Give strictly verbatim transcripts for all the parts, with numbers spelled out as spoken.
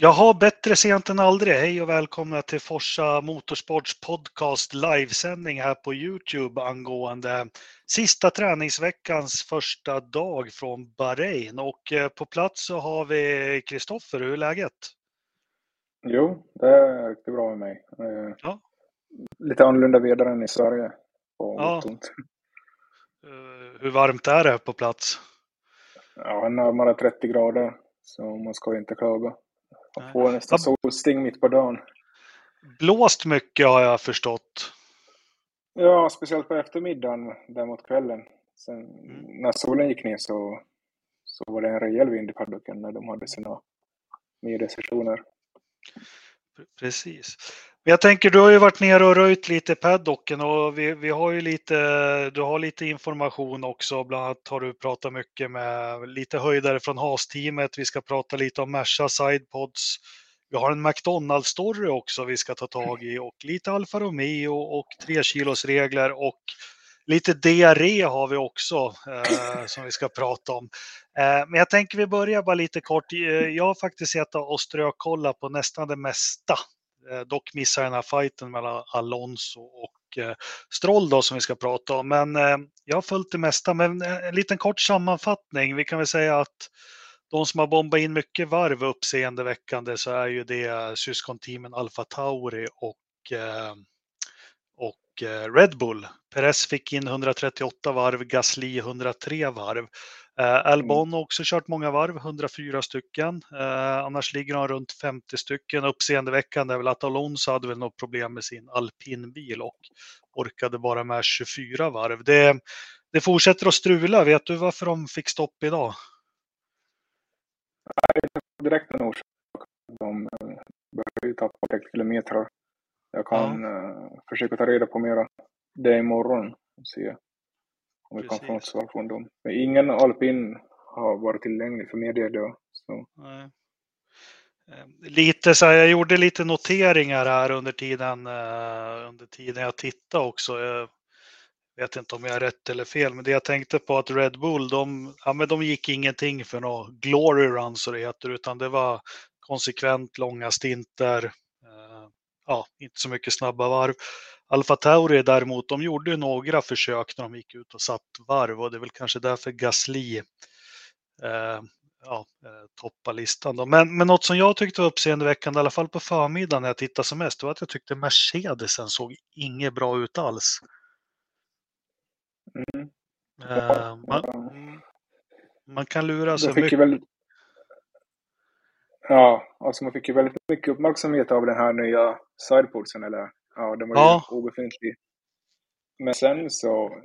Jaha, bättre sent än aldrig. Hej och välkomna till Forza Motorsports podcast livesändning här på YouTube angående sista träningsveckans första dag från Bahrain. Och på plats så har vi Kristoffer. Hur är läget? Jo, det är bra med mig. Ja. Lite annorlunda väder än i Sverige. Ja. Hur varmt är det på plats? Ja, närmare trettio grader. Så man ska inte klaga. Jag får nästan solsting mitt på dagen. Blåst mycket har jag förstått. Ja, speciellt på eftermiddagen där mot kvällen. Sen, mm. När solen gick ner så, så var det en rejäl vind i paddocken när de hade sina nya sessioner. Precis. Jag tänker, du har ju varit ner och röjt lite i paddocken och vi, vi har ju lite, du har lite information också. Bland annat har du pratat mycket med lite höjdare från Haas-teamet. Vi ska prata lite om Merca Sidepods. Vi har en McDonald's-story också vi ska ta tag i och lite Alfa Romeo och tre kilos regler och lite diarré har vi också eh, som vi ska prata om. Eh, men jag tänker vi börjar bara lite kort. Jag har faktiskt sett och strökolla på nästan det mesta. Eh, dock missar jag den här fighten mellan Alonso och eh, Stroll då, som vi ska prata om. Men eh, jag har följt det mesta. Men en liten kort sammanfattning. Vi kan väl säga att de som har bombat in mycket varv uppseendeväckande så är ju det syskonteamen AlphaTauri och... Eh, Red Bull. Perez fick in etthundratrettioåtta varv, Gasly etthundratre varv. Eh, Albon har också kört många varv, etthundrafyra stycken. Eh, annars ligger han runt femtio stycken. Uppseendeväckande är väl att Alonso hade väl något problem med sin alpinbil och orkade bara med tjugofyra varv. Det, det fortsätter att strula. Vet du varför de fick stopp idag? Nej, direkt en orsak. De började ju tappa trettio kilometer. Jag kan ja. uh, försöka ta reda på mera det imorgon och se om vi Precis. kan få något svar från dem. Men ingen alpin har varit tillgänglig för media då. Så. Nej. Lite, så här, jag gjorde lite noteringar här under tiden, uh, under tiden jag tittade också. Jag vet inte om jag är rätt eller fel, men det jag tänkte på att Red Bull, de, ja, men de gick ingenting för några glory runs och det heter, utan det var konsekvent långa stinter. Ja, inte så mycket snabba varv. AlphaTauri däremot, de gjorde ju några försök när de gick ut och satt varv och det är väl kanske därför Gasly eh, ja, toppar listan. Då. Men, men något som jag tyckte var uppseendeväckande, i alla fall på förmiddagen när jag tittade som mest, var att jag tyckte Mercedesen såg inget bra ut alls. Mm. Eh, man, man kan lura sig mycket. Väl... Ja, alltså man fick ju väldigt mycket uppmärksamhet av den här nya sidepodsen, eller ja, den var ju ja. obefintlig. Men sen så,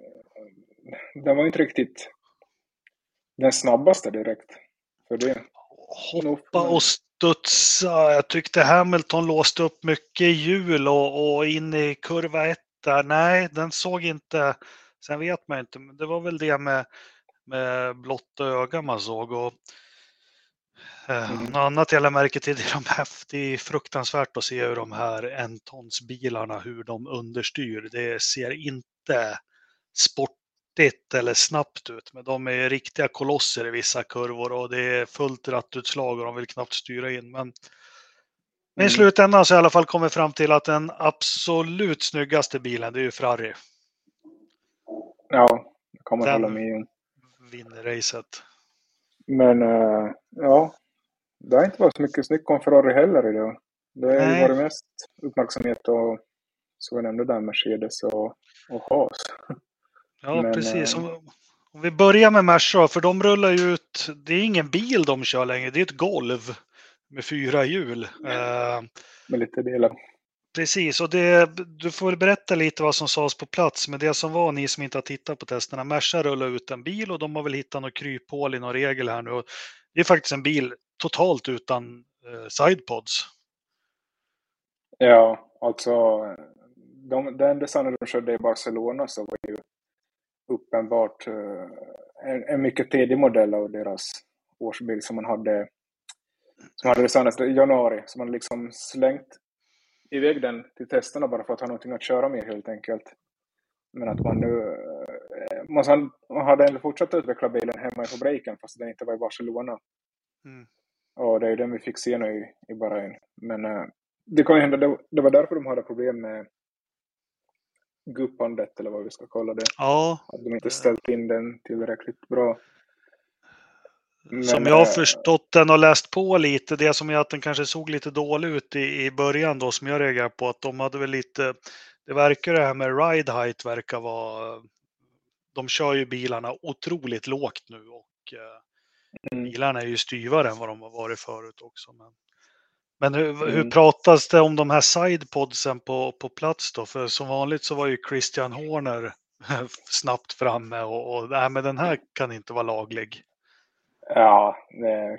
den var inte riktigt den snabbaste direkt för det. Hoppa och studsa, jag tyckte Hamilton låste upp mycket hjul och, och in i kurva ett där. Nej, den såg inte, sen vet man inte, men det var väl det med, med blotta öga man såg och Mm. Något annat jag märker till det de haft. Det är fruktansvärt att se hur de här entonsbilarna, hur de understyr. Det ser inte sportigt eller snabbt ut, men de är riktiga kolosser i vissa kurvor och det är fullt rattutslag och de vill knappt styra in. Men, mm. men i slutändan så i alla fall kommer fram till att den absolut snyggaste bilen, det är ju Ferrari. Ja, jag kommer den hålla med. Vinner racet. Men uh, ja, det har inte varit så mycket snyggt om Ferrari heller idag. Det har ju varit mest uppmärksamhet och så jag nämnde där Mercedes och, och Haas. Ja, men, precis. Om, om vi börjar med Merca, för de rullar ju ut, det är ingen bil de kör längre, det är ett golv med fyra hjul. Uh, med lite delar. Precis, och det, du får berätta lite vad som sades på plats, men det som var, ni som inte har tittat på testerna, Merca rullar ut en bil och de har väl hittat något kryphål i någon regel här nu. Och det är faktiskt en bil totalt utan eh, sidepods. Ja, alltså de, den designen de körde i Barcelona så var ju uppenbart eh, en, en mycket tidig modell av deras årsbil som man hade som hade designats i januari, som man liksom slängt iväg den till testerna bara för att ha någonting att köra med helt enkelt. Men att man nu man hade fortsatt utveckla bilen hemma i fabriken fast den inte var i Barcelona. Mm. Och det är ju den vi fick se nu i, i Bahrain. Men uh, det kan ju hända, det, det var därför de hade problem med guppandet eller vad vi ska kalla det. Ja. Att de inte ställt in den tillräckligt bra. Men, som jag har förstått den och läst på lite, det som är att den kanske såg lite dålig ut i, i början då, som jag reagerar på, att de hade väl lite, det verkar det här med ride height verkar vara, de kör ju bilarna otroligt lågt nu och mm. bilarna är ju styvare än vad de har varit förut också. Men, men hur, mm. hur pratas det om de här sidepodsen på, på plats då? För som vanligt så var ju Christian Horner snabbt framme och, och nej, men den här kan inte vara laglig. Ja,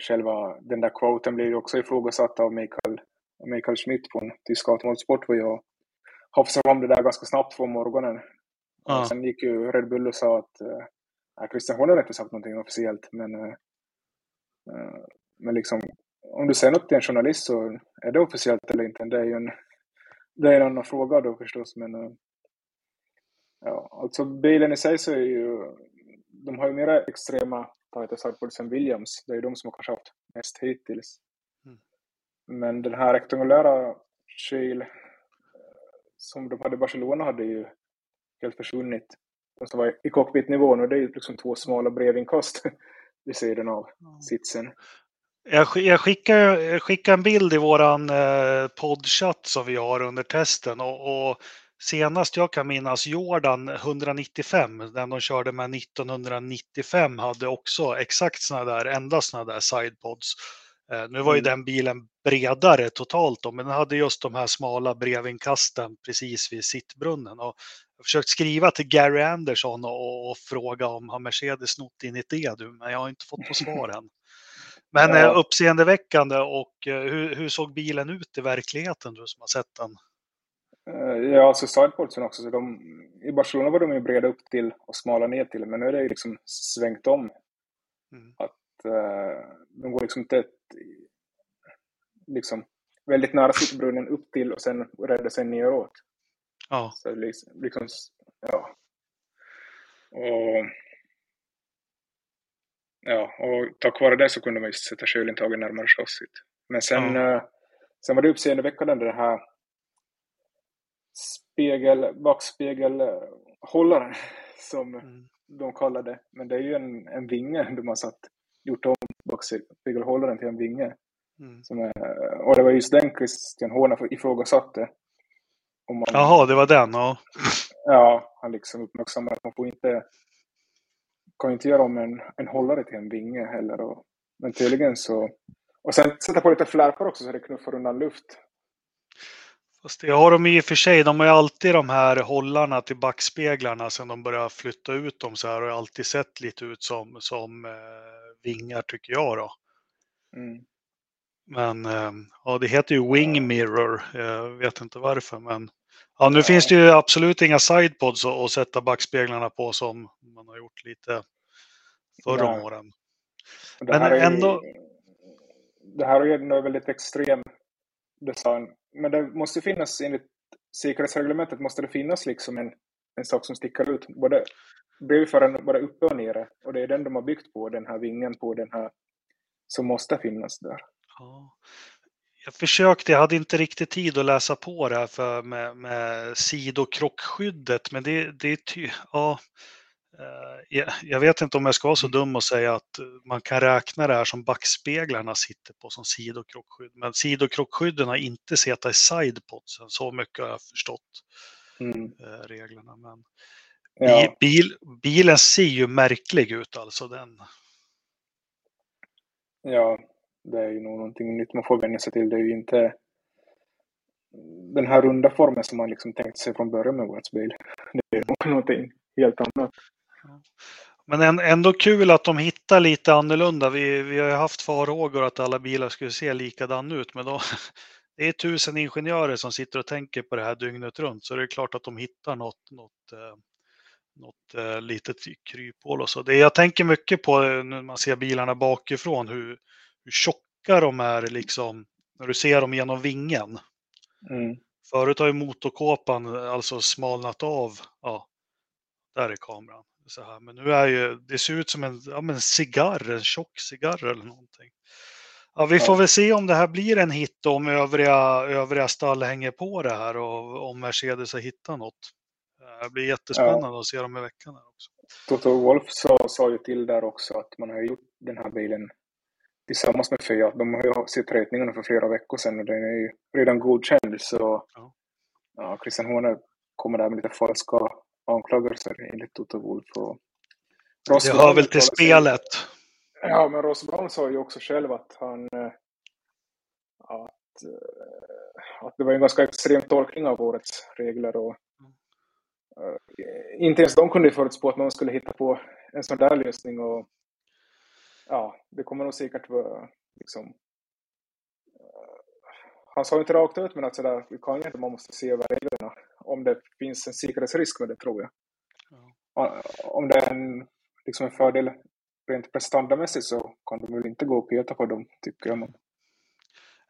själva den där quoten blir också ifrågasatt av Michael, Michael Schmidt på en tysk automotorsport, och jag hoppade om det där ganska snabbt på morgonen. Ja. Och sen gick ju Red Bull och sa att äh, Christian Horner har inte sagt någonting officiellt, men, äh, men liksom, om du säger något till en journalist så är det officiellt eller inte. Det är ju en, det är en annan fråga då förstås, men äh, ja, alltså bilen i sig så är ju, de har ju mera extrema tajta sideboards än Williams. Det är ju de som har kanske haft mest hittills. Mm. Men den här rektangulära kyl som de hade i Barcelona hade ju helt försvunnit. De som var i cockpitnivån, och det är ju liksom två smala brevinkast vid sidan av mm. sitsen. Jag, jag, skickar, jag skickar en bild i våran eh, poddchatt som vi har under testen, och, och senast jag kan minnas Jordan etthundranittiofem, den de körde med nittonhundranittiofem, hade också exakt såna där, endast såna där sidepods. Nu var ju mm. den bilen bredare totalt då, men den hade just de här smala brevinkasten precis vid sittbrunnen. Och jag försökt skriva till Gary Anderson och, och fråga om har Mercedes snott in i det du, men jag har inte fått på svar än. Men ja. Uppseendeväckande. Och hur, hur såg bilen ut i verkligheten, du som har sett den? Ja, alltså sidepodsen också. Så de, i Barcelona var de ju breda upp till och smala ner till, men nu är det ju liksom svängt om. Mm. Att uh, de går liksom tätt, liksom väldigt nära sittbrunnen upp till och sen räddar sig neråt. Ja. Så liksom, liksom ja. Och, ja, och tack vare det så kunde man ju sätta kylintagen närmare chassit. Men sen, ja. uh, sen var det uppseendeväckande det här spegel, backspegelhållaren som mm. de kallade. Men det är ju en, en vinge de har satt, gjort om backspegelhållaren till en vinge. Mm. Som är, och det var just den Christian Horner ifrågasatte. Om man, Jaha, det var den, ja. Ja, han liksom uppmärksammade att man får inte, kan inte göra om en, en hållare till en vinge heller. Och, men tydligen så, och sen sätta på lite flärpar också så det knuffar undan luft. Fast det har de i och för sig, de har ju alltid de här hållarna till backspeglarna sen de börjar flytta ut dem så här, och har alltid sett lite ut som, som eh, vingar tycker jag då. Mm. Men eh, ja, det heter ju wing mirror, jag vet inte varför, men ja, nu ja. Finns det ju absolut inga sidepods att, att sätta backspeglarna på som man har gjort lite förra ja. åren. Men det ändå ju, det här är ju väldigt extrem design. Men det måste finnas, enligt säkerhetsreglementet måste det finnas liksom en, en sak som sticker ut. Både brevföraren, både uppe och nere. Och det är den de har byggt på, den här vingen på den här, som måste finnas där. Ja. Jag försökte, jag hade inte riktigt tid att läsa på det här för med, med sidokrockskyddet. Men det, det är ty, ja, jag vet inte om jag ska vara så dum och säga att man kan räkna det här som backspeglarna sitter på som sidokrockskydd. Men sidokrockskydden har inte sett i sidepodsen, så mycket har jag förstått mm. reglerna. Men ja. bil, bilen ser ju märklig ut alltså den. Ja, det är ju nog någonting nytt man får vänja sig till. Det är ju inte den här runda formen som man liksom tänkt sig från början med vårt bil. Det är någonting helt annat. Men ändå kul att de hittar lite annorlunda. Vi, vi har ju haft farhågor att alla bilar skulle se likadan ut. Men då, det är tusen ingenjörer som sitter och tänker på det här dygnet runt. Så det är klart att de hittar något, något, något litet kryphål. Och så. Det jag tänker mycket på när man ser bilarna bakifrån. Hur, hur tjocka de är liksom, när du ser dem genom vingen. Mm. Förut har ju motorkåpan alltså smalnat av. Ja. Där är kameran. Så här. Men nu är ju, det ser ut som en, ja, men en cigarr, en tjock cigarr eller någonting. Ja, vi får väl se om det här blir en hit då, om övriga, övriga stall hänger på det här och om Mercedes har hittat något. Det blir jättespännande ja. att se dem i veckan här också. Toto Wolff sa, sa ju till där också att man har gjort den här bilen tillsammans med Fiat. De har ju sett ritningarna för flera veckor sedan och den är ju redan godkänd. Så ja. Ja, Christian Horner kommer där med lite falska anklagelser enligt Toto Wolff. Och det hör väl till spelet. Ja, men Ross Brown sa ju också själv att han att, att det var en ganska extrem tolkning av årets regler och mm. inte ens de kunde förutspå att någon skulle hitta på en sån där lösning och ja, det kommer nog säkert liksom han sa ju inte rakt ut men att sådär, vi kan ju inte, man måste se över reglerna om det finns en säkerhetsrisk med det tror jag. Mm. Om det är en, liksom en fördel rent prestandamässigt så kan de väl inte gå och peta på dem, tycker jag.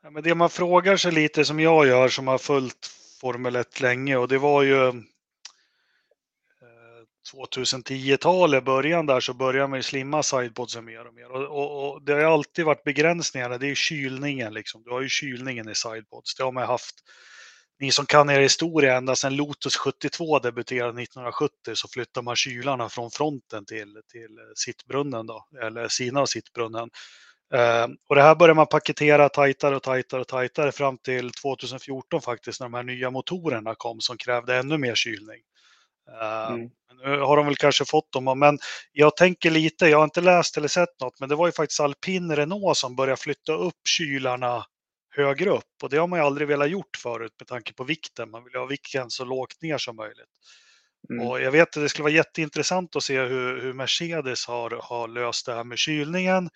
Ja, men det man frågar sig lite som jag gör som har följt Formel ett länge och det var ju eh, tjugohundratio-talet början där så började man ju slimma sidepodsen mer och mer. Och, och, och det har ju alltid varit begränsningar, det är ju kylningen liksom. Du har ju kylningen i sidepods. Det har man ju haft. Ni som kan er historia, ända sedan Lotus sjuttiotvå debuterade nittonhundrasjuttio så flyttar man kylarna från fronten till, till sittbrunnen då, eller sina av sittbrunnen. Eh, och det här börjar man paketera tajtare och tajtare och tajtare fram till tjugohundrafjorton faktiskt när de här nya motorerna kom som krävde ännu mer kylning. Eh, mm. Nu har de väl kanske fått dem, men jag tänker lite, jag har inte läst eller sett något, men det var ju faktiskt Alpine Renault som började flytta upp kylarna högre upp och det har man ju aldrig velat gjort förut med tanke på vikten. Man vill ha vikten så lågt ner som möjligt. Mm. Och jag vet att det skulle vara jätteintressant att se hur, hur Mercedes har, har löst det här med kylningen.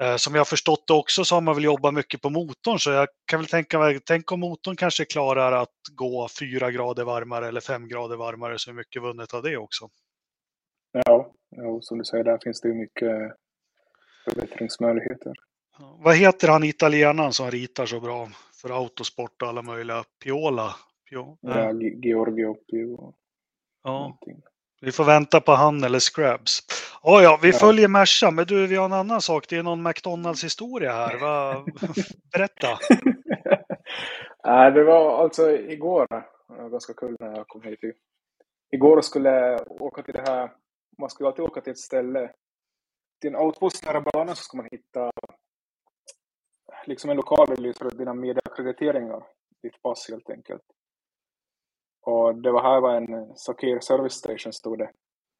Eh, som jag har förstått det också så har man väl jobbat mycket på motorn så jag kan väl tänka, tänk om motorn kanske klarar att gå fyra grader varmare eller fem grader varmare så är mycket vunnet av det också. Ja, ja som du säger där finns det ju mycket förbättringsmöjligheter. Vad heter han italienaren som ritar så bra för autosport och alla möjliga? Piola? Piola. Ja, Giorgio Piola. Ja. Vi får vänta på han eller Scrabs. Oh, ja, vi ja. följer Mersa, men du, vi har en annan sak. Det är någon McDonalds-historia här. Va? Berätta. Nej, det var alltså igår. Det var ganska kul när jag kom hit. Igår skulle jag åka till det här. Man skulle alltid åka till ett ställe. Till en outpost nära banan så ska man hitta liksom en lokal där du lyser dina medieackrediteringar, ditt pass helt enkelt. Och det var här var en Sakir service station stod det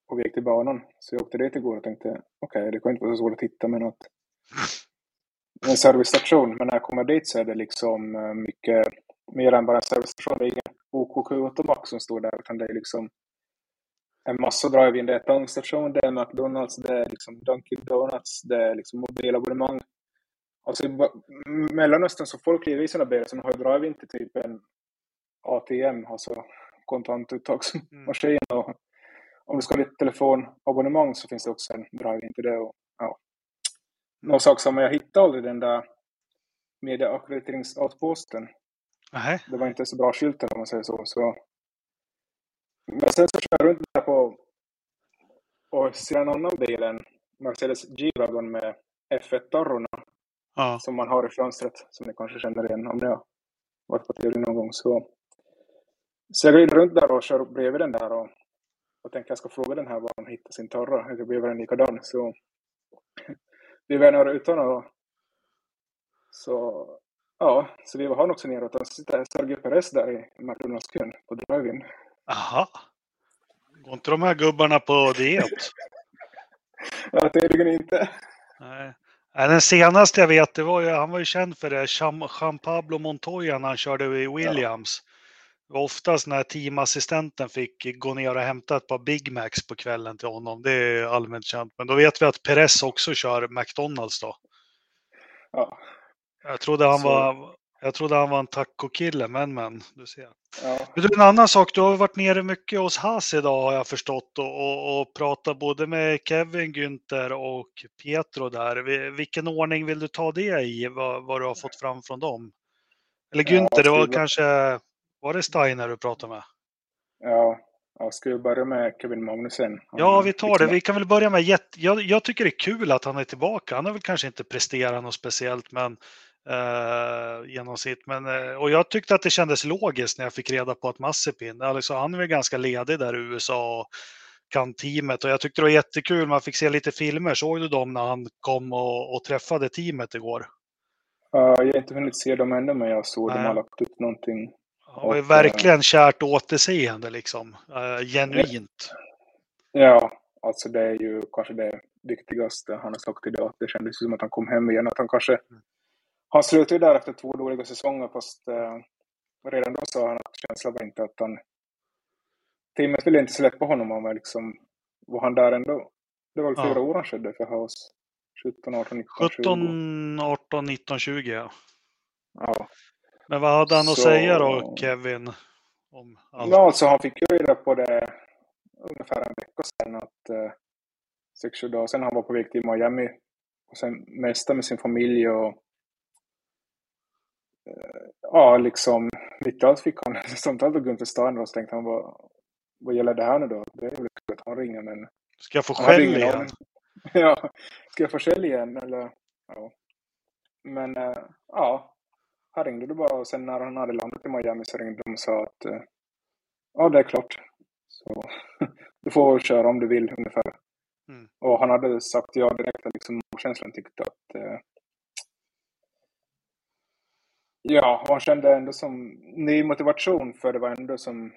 på väg till banan. Så jag åkte dit igår och tänkte, okej okay, det kan inte vara så svårt att hitta med något. En servicestation, men när jag kommer dit så är det liksom mycket mer än bara en servicestation. Det är ingen O K Q-automack som står där utan det är liksom en massa drive-in. Det är tankstation, det är McDonalds, det är liksom Dunkin' Donuts, det är liksom mobilabonnemang. Alltså i Mellanöstern så folk lever i sina bilar som har drive in till typ en A T M, alltså kontantuttagsmaskin. Mm. Och om du ska ha ditt telefonabonnemang så finns det också en drive in till det. Och, ja. Någon sak som jag hittade aldrig den där medieackrediteringsoutposten. Mm. Det var inte så bra skyltar om man säger så. så. Men sen så kör jag runt där på och ser en annan bilen, Mercedes G-Wagon med F ett-tarrorna. Ja. Som man har i fönstret, som ni kanske känner igen om ni har varit på teori någon gång. Så, så jag går runt där och kör bredvid den där och, och tänker att jag ska fråga den här var hon hittar sin torra. Jag bredvid den likadan. Så vi var några utan och så ja, så vi var han också neråt och så sitter Sergio Perez där i McDonalds-kön på drive-in. Aha, går inte de här gubbarna på diet? Ja, tydligen inte. Nej. Den senaste jag vet, det var ju, han var ju känd för det, Juan Pablo Montoya när han körde i Williams. Ja. Det var oftast när teamassistenten fick gå ner och hämta ett par Big Macs på kvällen till honom. Det är allmänt känt. Men då vet vi att Perez också kör McDonalds då. Ja. Jag trodde han Så. var... Jag trodde han var en taco-kille, men men, du ser. Ja. Men du, en annan sak, du har varit nere mycket hos Haas idag har jag förstått och, och, och pratat både med Kevin, Günther och Pietro där. Vilken ordning vill du ta det i, vad, vad du har fått fram från dem? Eller Günther, ja, det var kanske, var det Steiner du pratade med? Ja, Ja, ska vi börja med Kevin Magnussen? Han ja, vi tar det. Vi kan väl börja med... Jätt... Jag, jag tycker det är kul att han är tillbaka. Han har väl kanske inte presterat något speciellt men, eh, genom sitt. Men, eh, och jag tyckte att det kändes logiskt när jag fick reda på att Mazepin... Alltså, han är väl ganska ledig där i U S A och kan teamet. Och jag tyckte det var jättekul. Man fick se lite filmer. Såg du dem när han kom och, och träffade teamet igår? Uh, jag har inte hunnit se dem ännu, men jag såg att de har lagt upp någonting. Han var verkligen kärt återseende liksom, uh, genuint. Ja, alltså det är ju kanske det viktigaste han har sagt idag. Det kändes som att han kom hem igen. Att han kanske, han slutade där efter två dåliga säsonger, fast uh, redan då sa han att känslan var inte att han, teamet ville inte släppa honom. Han var, liksom, var han där ändå? Det var väl fyra ja. år han skedde för Haas. sjutton, arton, nitton, tjugo ja. Ja. Men vad hade han att så... säga då, Kevin? Om allt? Ja, alltså han fick ju reda på det ungefär en vecka sedan, att eh, sex sju dagar sedan han var på väg till Miami och sen mesta med sin familj och eh, ja, liksom mitt allt fick han samtal med Günther Steiner och så tänkte han, vad, vad gäller det här nu då? Det är väl kul att han ringer, men... Ska jag få skäll igen? Ja, ska jag få skäll igen? Eller? Ja. Men eh, ja... Han ringde bara och sen när han hade landat i Miami så ringde de och sa att eh, ja, det är klart. Så du får köra om du vill ungefär. Mm. Och han hade sagt ja direkt, liksom känslan tyckte att eh, ja, han kände ändå som ny motivation, för det var ändå som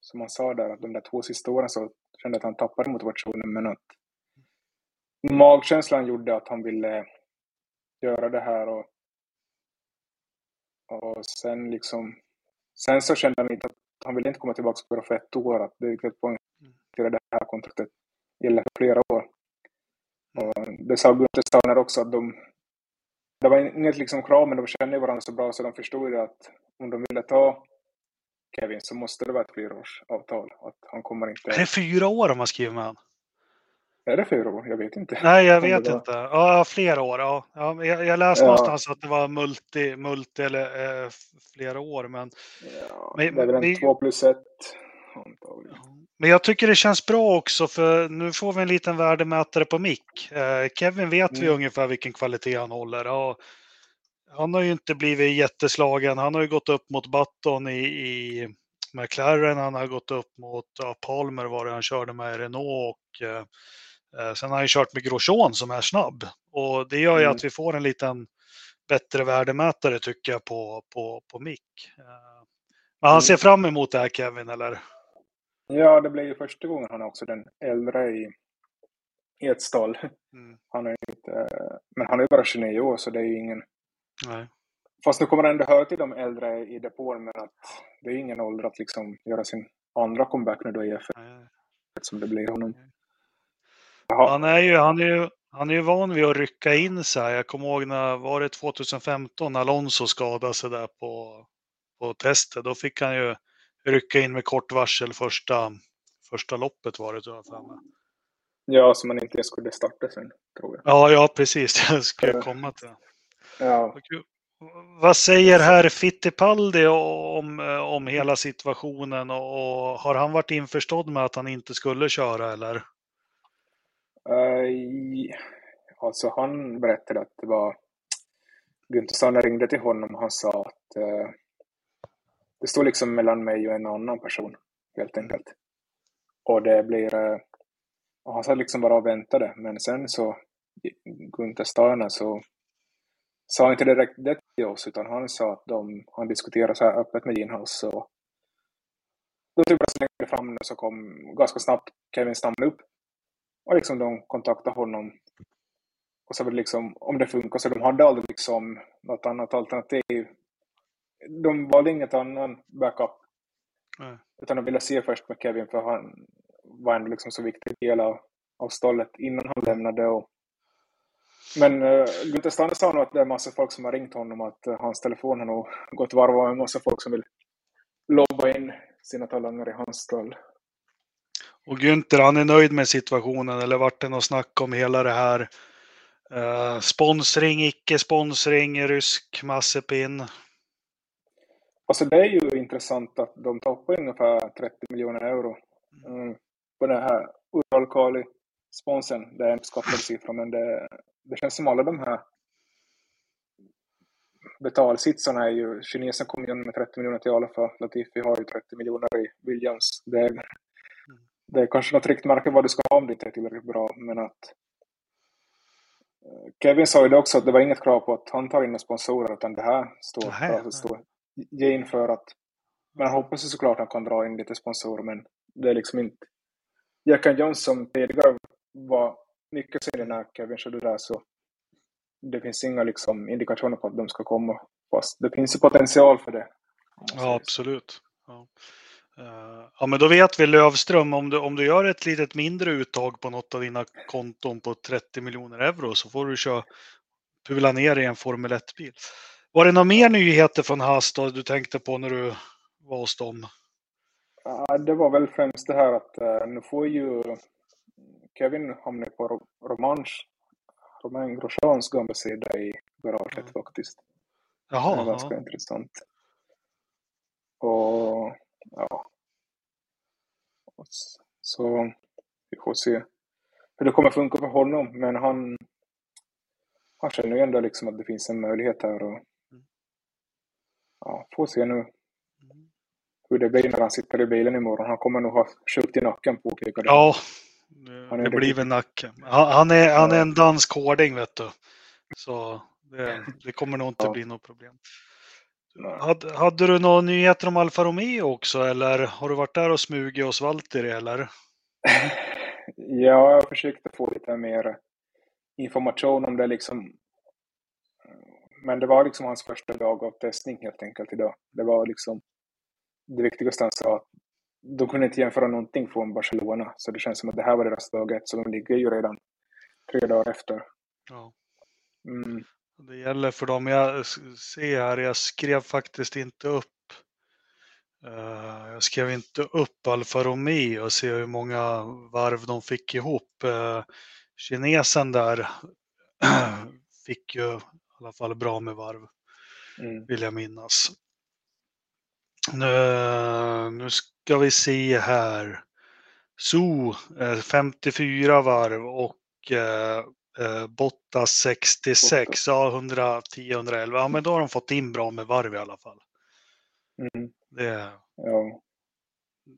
som han sa där, att de där två sista åren så kände att han tappade motivationen, men att magkänslan gjorde att han ville göra det här. Och Och sen liksom, sen så kände han inte att han ville inte komma tillbaka på det för ett år, att det är viktigt att det här kontraktet gäller för flera år. Och det sa Günther Steiner också, att de, det var inget liksom krav, men de kände varandra så bra så de förstod ju att om de ville ta Kevin så måste det vara ett fyraårsavtal, att han kommer inte... Det är fyra år om man skriver med han. Är det fyra år? Jag vet inte. Nej, jag vet var... inte. Ja, flera år. Ja. Jag, jag läste ja. någonstans att det var multi, multi eller eh, flera år. Men, ja, men, det är väl en två plus ett. Men jag tycker det känns bra också, för nu får vi en liten värdemätare på Mick. Eh, Kevin vet mm. vi ungefär vilken kvalitet han håller. Ja, han har ju inte blivit jätteslagen. Han har ju gått upp mot Button i... i McLaren, han har gått upp mot ja, Palmer var det han körde med Renault, och eh, sen har han kört med Grosjean som är snabb, och det gör ju mm. att vi får en liten bättre värdemätare tycker jag på, på, på Mick. Eh, men han ser fram emot det här, Kevin, eller? Ja, det blev ju första gången han är också den äldre i, i ett stall. Mm. Han är inte, men han är ju bara tjugonio år, så det är ju ingen... Nej. Fast nu kommer det ändå höra till de äldre i depån, men att det är ingen ålder att liksom göra sin andra comeback när du är F ett som det blir honom. Han är, ju, han, är ju, han är ju van vid att rycka in så här. Jag kommer ihåg när, var det tjugo femton när Alonso skadade sig där på, på testet. Då fick han ju rycka in med kort varsel första, första loppet var det, tror jag, för mig. Ja, som man inte ens skulle starta sen, tror jag. Ja, ja precis. Det skulle jag komma till. Ja. Vad säger herr Fittipaldi om, om hela situationen, och, och har han varit införstådd med att han inte skulle köra, eller? Uh, alltså han berättade att det var Günther Steiner ringde till honom och han sa att uh, det står liksom mellan mig och en annan person helt enkelt. Och det blir uh, och han sa liksom bara och väntade, men sen så Günther Steiner så sa inte direkt det till oss, utan han sa att de, han diskuterade så här öppet med Ginhouse. Då typ bara slängde fram och så kom ganska snabbt Kevin Stammer upp. Och liksom de kontaktade honom. Och så var det liksom, om det funkar, så de hade aldrig liksom något annat alternativ. De valde inget annan backup. Mm. Utan de ville se först med Kevin, för han var ändå liksom så viktig del av, av stallet innan han lämnade. Och men uh, Günther Steiner sa nog att det är massa folk som har ringt honom, att uh, hans telefon har nog gått varv och en massa folk som vill lobba in sina talanger i hans stall. Och Günther, han är nöjd med situationen, eller vart det något snack om hela det här uh, sponsring, icke-sponsring, rysk Mazepin? Alltså det är ju intressant att de tappar ungefär trettio miljoner euro mm, på den här Uralkali-sponsen. Det är en skapad siffra, men det, det känns som alla de här betalsitsarna är ju, kinesen kom igen med trettio miljoner till Alfa, Latifi har ju trettio miljoner i Williams. Det är, det är kanske något riktmärke vad du ska ha om det inte är tillräckligt bra, men att Kevin sa ju det också, att det var inget krav på att han tar in sponsorer, utan det här står att ge in för att, men jag hoppas ju såklart att han kan dra in lite sponsorer, men det är liksom inte Jackan Johnson tidigare var mycket senare när Kevin körde där, så det finns inga liksom indikationer på att de ska komma, fast det finns ju potential för det. Ja, absolut. Ja. Ja, men då vet vi, Lövström, om du, om du gör ett litet mindre uttag på något av dina konton på trettio miljoner euro, så får du köra pula ner i en Formel ett-bil. Var det några mer nyheter från Haas då du tänkte på när du var hos dem? Ja, det var väl främst det här att eh, nu får ju Kevin hamna på Romans, Romain Grosjeans gamla sida i garaget, ja, faktiskt. Jaha, det var ganska ja. intressant. Och ja, så vi får se hur det kommer funka för honom, men han, han känner ju ändå liksom att det finns en möjlighet här, och ja, får se nu hur det blir när han sitter i bilen imorgon. Han kommer nog ha sjukt i nacken, påpekade han. Ja, det, det blir väl nacken. Han, han, är, han är en dansk hårding, vet du. Så det, det kommer nog inte ja. bli något problem. Hade, hade du några nyheter om Alfa Romeo också, eller har du varit där och smugit och svalt i det, eller? Ja, jag försökte få lite mer information om det liksom. Men det var liksom hans första dag av testning helt enkelt idag. Det var liksom det viktigaste han sa, att de kunde inte jämföra någonting från Barcelona, så det känns som att det här var deras dag ett, så de ligger ju redan tre dagar efter. Ja. Mm. Det gäller för dem. Jag ser här, jag skrev faktiskt inte upp. Uh, jag skrev inte upp Alfa Romeo och se hur många varv de fick ihop. Uh, kinesen där fick ju i alla fall bra med varv, mm. vill jag minnas. Uh, nu ska vi se här. Su uh, femtiofyra varv och Uh, Uh, Bottas sextiosex, ja, hundratio till hundraelva. Ja, men då har de fått in bra med varv i alla fall. Mm. Det, ja.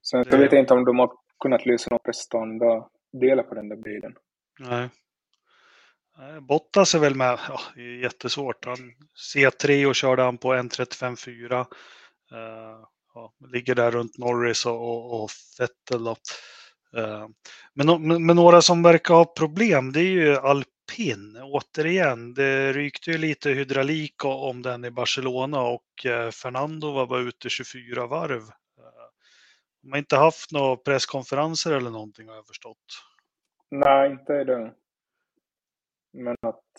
Sen det, jag vet inte om de har kunnat lösa några prestanda delar på den där bilen. Nej. Bottas är väl med, ja, det är jättesvårt. Han, C tre och körde han på en trettiofem fyra. Uh, ja, ligger där runt Norris och, och, och Vettel då. Men, men några som verkar ha problem, det är ju Alpine återigen. Det rykte ju lite hydraulik om den i Barcelona, och Fernando var bara ute tjugofyra varv. De har inte haft några presskonferenser eller någonting, har jag förstått. Nej, inte det. Men att,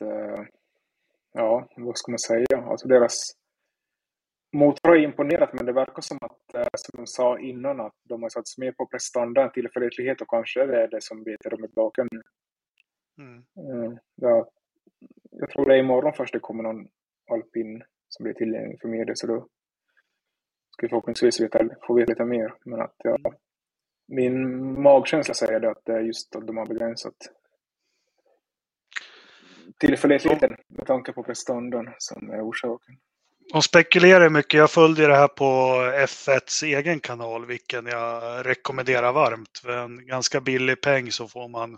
ja, vad ska man säga? Alltså deras motor har imponerat, men det verkar som att, som de sa innan, att de har satts mer på prestanda än tillförlitlighet, och kanske det är det som beter dem i baken. Mm. Ja, jag tror det är imorgon först det kommer någon alpin som blir tillgänglig för media, så då ska vi förhoppningsvis veta, få veta lite mer. Men att, ja, min magkänsla säger det, att det är just att de har begränsat tillförlitligheten med tanke på prestandan som är orsaken. De spekulerar mycket. Jag följde det här på F etts egen kanal, vilken jag rekommenderar varmt. För en ganska billig peng så får man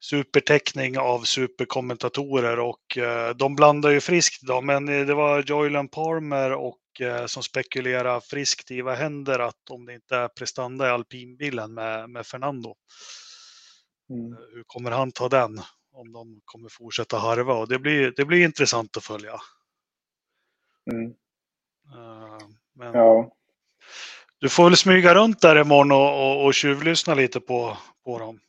superteckning av superkommentatorer, och eh, de blandar ju friskt idag. Men det var Joylan Palmer och, eh, som spekulerar friskt i vad händer att om det inte är prestanda i alpinbilen med, med Fernando. Mm. Hur kommer han ta den om de kommer fortsätta harva? Och det blir, det blir intressant att följa. Mm. Uh, men ja. Du får väl smyga runt där imorgon och, och, och tjuvlyssna lite på, på dem.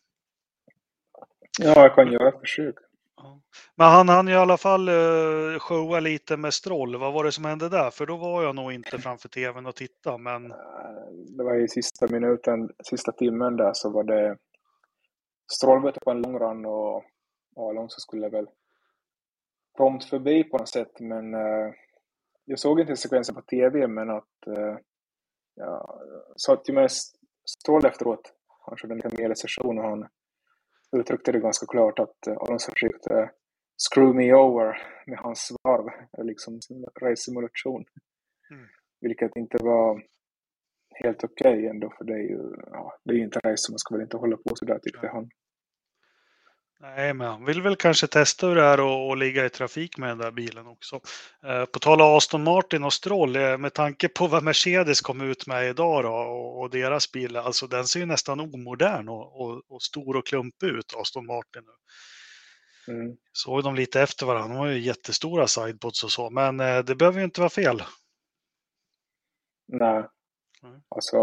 Ja, jag kan göra ett försök. Uh. Men han hann ju i alla fall uh, showa lite med Stroll. Vad var det som hände där? För då var jag nog inte framför tvn och tittade, men det var i sista minuten, sista timmen där, så var det Stroll bytte på en lång run, och, och Alonso skulle väl prompt förbi på något sätt, men uh, jag såg inte sekvensen på tv, men att eh, jag satt ju med Stroll efteråt. han körde en liten medelsession och han uttryckte det ganska klart att Alonso försökte screw me over med hans varv, liksom sin race-simulation. Mm. Vilket inte var helt okej okay ändå, för det är ju, ja, det är ju inte race, man ska väl inte hålla på sådär, tyckte ja. han. Nej, men han vill väl kanske testa hur det är och, och ligga i trafik med den där bilen också. Eh, på tal om Aston Martin och Stroll, eh, med tanke på vad Mercedes kom ut med idag då, och, och deras bil, alltså den ser ju nästan omodern och, och, och stor och klumpig ut, Aston Martin nu. Mm. Såg de lite efter varandra, de har ju jättestora sidepods och så, men eh, det behöver ju inte vara fel. Nej, mm. alltså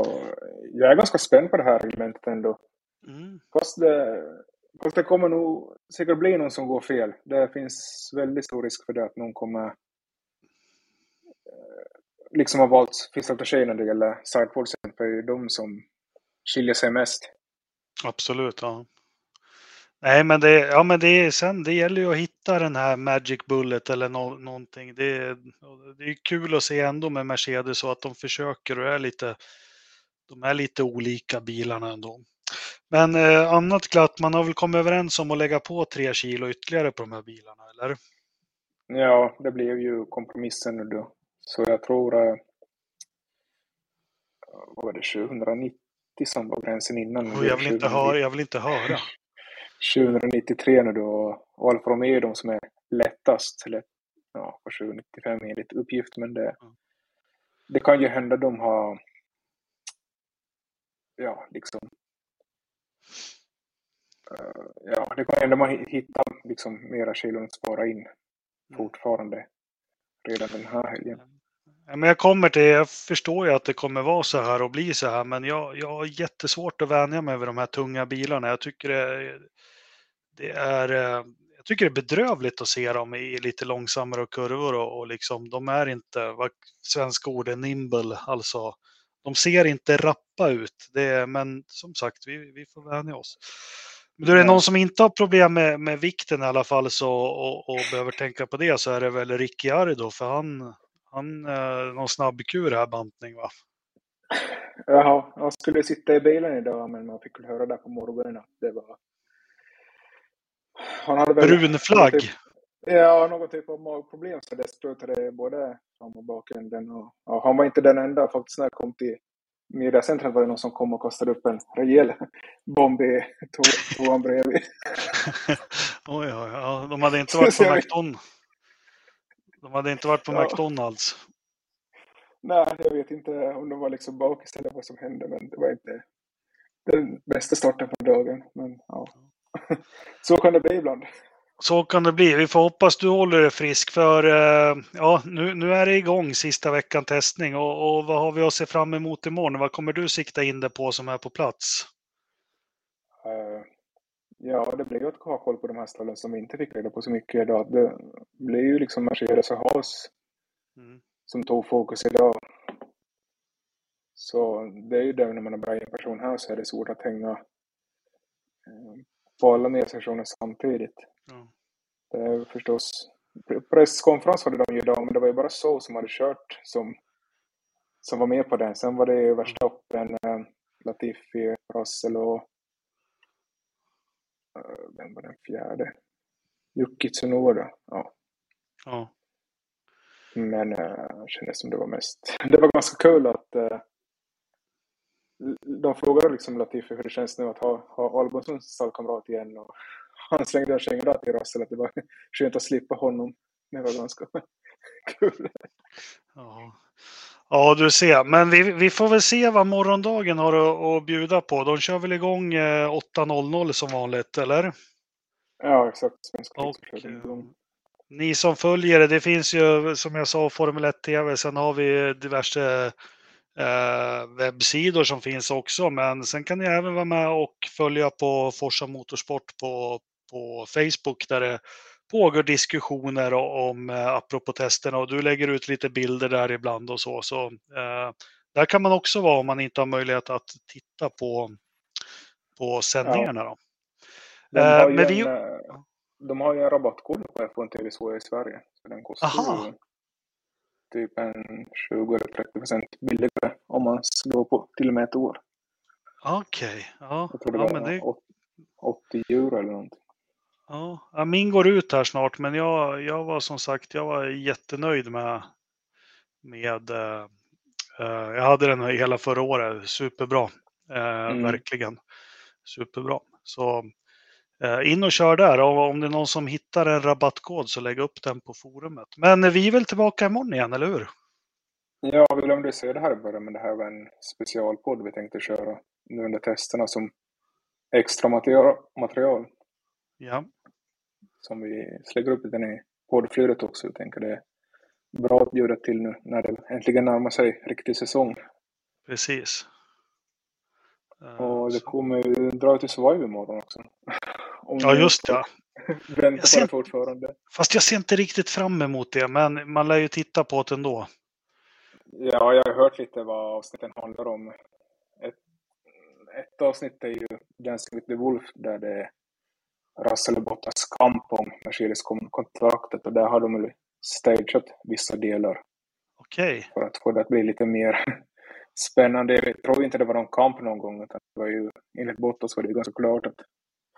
jag är ganska spänd på det här reglementet ändå. Mm. Fast det... Fast det kommer nog säkert bli någon som går fel. Det finns väldigt stor risk för det, att någon kommer liksom ha valt fel strategi när det gäller sideboards, för det är de som skiljer sig mest. Absolut, ja. Nej, men det, ja, men det, är, sen, det gäller ju att hitta den här magic bullet eller no, någonting. Det, det är kul att se ändå med Mercedes, så att de försöker och är lite, de är lite olika bilarna ändå. Men eh, annat glatt, man har väl kommit överens om att lägga på tre kilo ytterligare på de här bilarna, eller? Ja, det blev ju kompromissen nu då. Så jag tror, eh, vad var det, tjugohundranittio som var gränsen innan? Oh, jag, vill inte höra, jag vill inte höra. tjugohundranittiotre nu då. Och Alfa Romeo är de som är lättast. Lätt, ja, på tjugohundranittiofem enligt uppgift, men det, mm. det kan ju hända de har, ja, liksom, ja, det kan ändå man hittar liksom mera kilon att spara in fortfarande redan den här helgen. Ja, men jag kommer till, jag förstår ju att det kommer vara så här och bli så här, men jag, jag har jättesvårt att vänja mig över de här tunga bilarna. Jag tycker det, det är, jag tycker det är bedrövligt att se dem i lite långsammare kurvor och, och liksom, de är inte, vad svenska ord är, nimble, alltså. De ser inte rappa ut, det är, men som sagt, vi, vi får vänja oss. Men då är det någon som inte har problem med, med vikten i alla fall, så, och, och behöver tänka på det, så är det väl Ricciardo då, för han, han eh, någon snabbkur här, bantning, va? Jaha, jag skulle sitta i bilen idag, men man fick väl höra där på morgonen att det var... Han hade väl brun flagg? Någon typ, ja, någon typ av magproblem, så det struttade både fram och bakänden. Och, och han var inte den enda, faktiskt, när jag kom till mediacentret var det någon som kom och kastade upp en rejäl bomb i toan bredvid. Oj, oj, oj, de hade inte varit på McDonald's. De hade inte varit på ja. McDonald's. Nej, jag vet inte om de var liksom bakis eller vad som hände, men det var inte den bästa starten på dagen. Men ja, så kan det bli ibland. Så kan det bli. Vi får hoppas du håller dig frisk, för ja, nu, nu är det igång sista veckan testning, och, och vad har vi att se fram emot imorgon? Vad kommer du sikta in dig på som är på plats? Ja, det blir ju att ha koll på de här ställen som vi inte fick reda på så mycket idag. Det blir ju liksom Mercedes och Haas mm. som tog fokus idag. Så det är ju det, när man är bara en person här så är det svårt att hänga på alla medsektioner samtidigt. Ja. Det är förstås, presskonferens hade de ju idag, men det var ju bara så som hade kört som, som var med på den. Sen var det ju Verstappen, Latifi, Russell och vem var den fjärde? Yuki Tsunoda. Ja. ja. Men jag kände som det var mest. Det var ganska kul att de frågade liksom Latifi hur det känns nu att ha, ha Albon som stallkamrat igen, och han slängde en känga där till Russell att det var skönt att slippa honom. Det var ganska kul. Ja, ja du ser. Men vi, vi får väl se vad morgondagen har att, att bjuda på. De kör väl igång åtta som vanligt, eller? Ja, exakt. Och, ni som följer det, det finns ju som jag sa Formel ett T V. Sen har vi diverse Eh, webbsidor som finns också, men sen kan ni även vara med och följa på Forza Motorsport på, på Facebook, där det pågår diskussioner om eh, apropå testerna, och du lägger ut lite bilder där ibland och så, så eh, där kan man också vara om man inte har möjlighet att titta på på sändningarna då. Ja. De, har eh, men vi... en, de har ju en rabattkod på F ett T V i Sverige, så den kostar Aha. ju typ en tjugo till trettio procent billigare om man går på till och med ett år. Okej, okay. ja. Jag tror det var ja, men det... åttio euro eller någonting. Ja, min går ut här snart, men jag, jag var som sagt, jag var jättenöjd med, med eh, jag hade den hela förra året, superbra, eh, mm. verkligen, superbra. Så eh, in och kör där, och om det är någon som hittar en rabattkod så lägg upp den på forumet. Men vi är väl tillbaka imorgon igen, eller hur? Ja, vi glömde se det här i början, men det här var en specialpodd vi tänkte köra nu under testerna som extra material. Ja. Som vi slänger upp den i poddflödet också. Jag tänker det är bra att bjuda till nu när det äntligen närmar sig riktig säsong. Precis. Och det kommer dra till Survive imorgon också. Om ja, just det. Jag ser, fortfarande. Fast jag ser inte riktigt fram emot det, men man lär ju titta på det ändå. Ja, jag har hört lite vad avsnitten handlar om. Ett, ett avsnitt är ju Dancing with the Wolf där det är Russell och Bottas kamp om Mercedes-kontraktet, och där har de stageat vissa delar. Okej. Okay. För att få det att bli lite mer spännande. Jag tror inte det var någon kamp någon gång, utan det var ju, enligt Bottas var det ganska klart att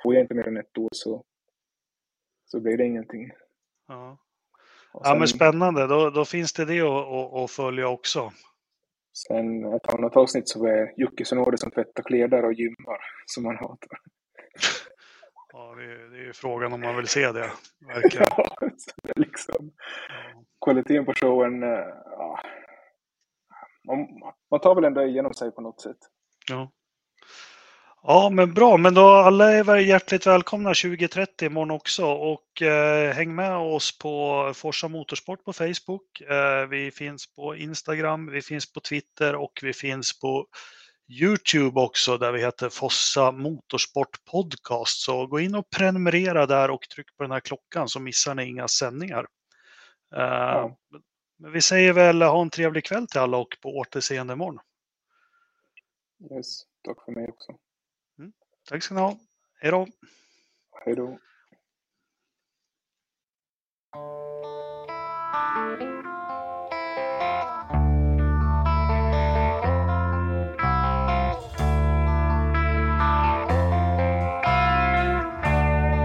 får jag inte mer än ett år så, så blir det ingenting. Ja. Sen, ja men spännande, då, då finns det det att, att, att följa också. Sen ett annat avsnitt så är Jocke Sonori som tvättar kläder och gymmar som man hatar. Ja, det är, det är ju frågan om man vill se det. Verkligen. Ja, det är liksom kvaliteten på showen, ja, man tar väl ändå igenom sig på något sätt. Ja. Ja, men bra. Men då alla är hjärtligt välkomna tjugo trettio imorgon också. Och eh, häng med oss på Forza Motorsport på Facebook. Eh, vi finns på Instagram, vi finns på Twitter och vi finns på YouTube också, där vi heter Forza Motorsport Podcast. Så gå in och prenumerera där och tryck på den här klockan så missar ni inga sändningar. Eh, ja. Men vi säger väl ha en trevlig kväll till alla och på återseende imorgon. Yes, tack för mig också. Tack ska ni ha. Hej då. Hej då.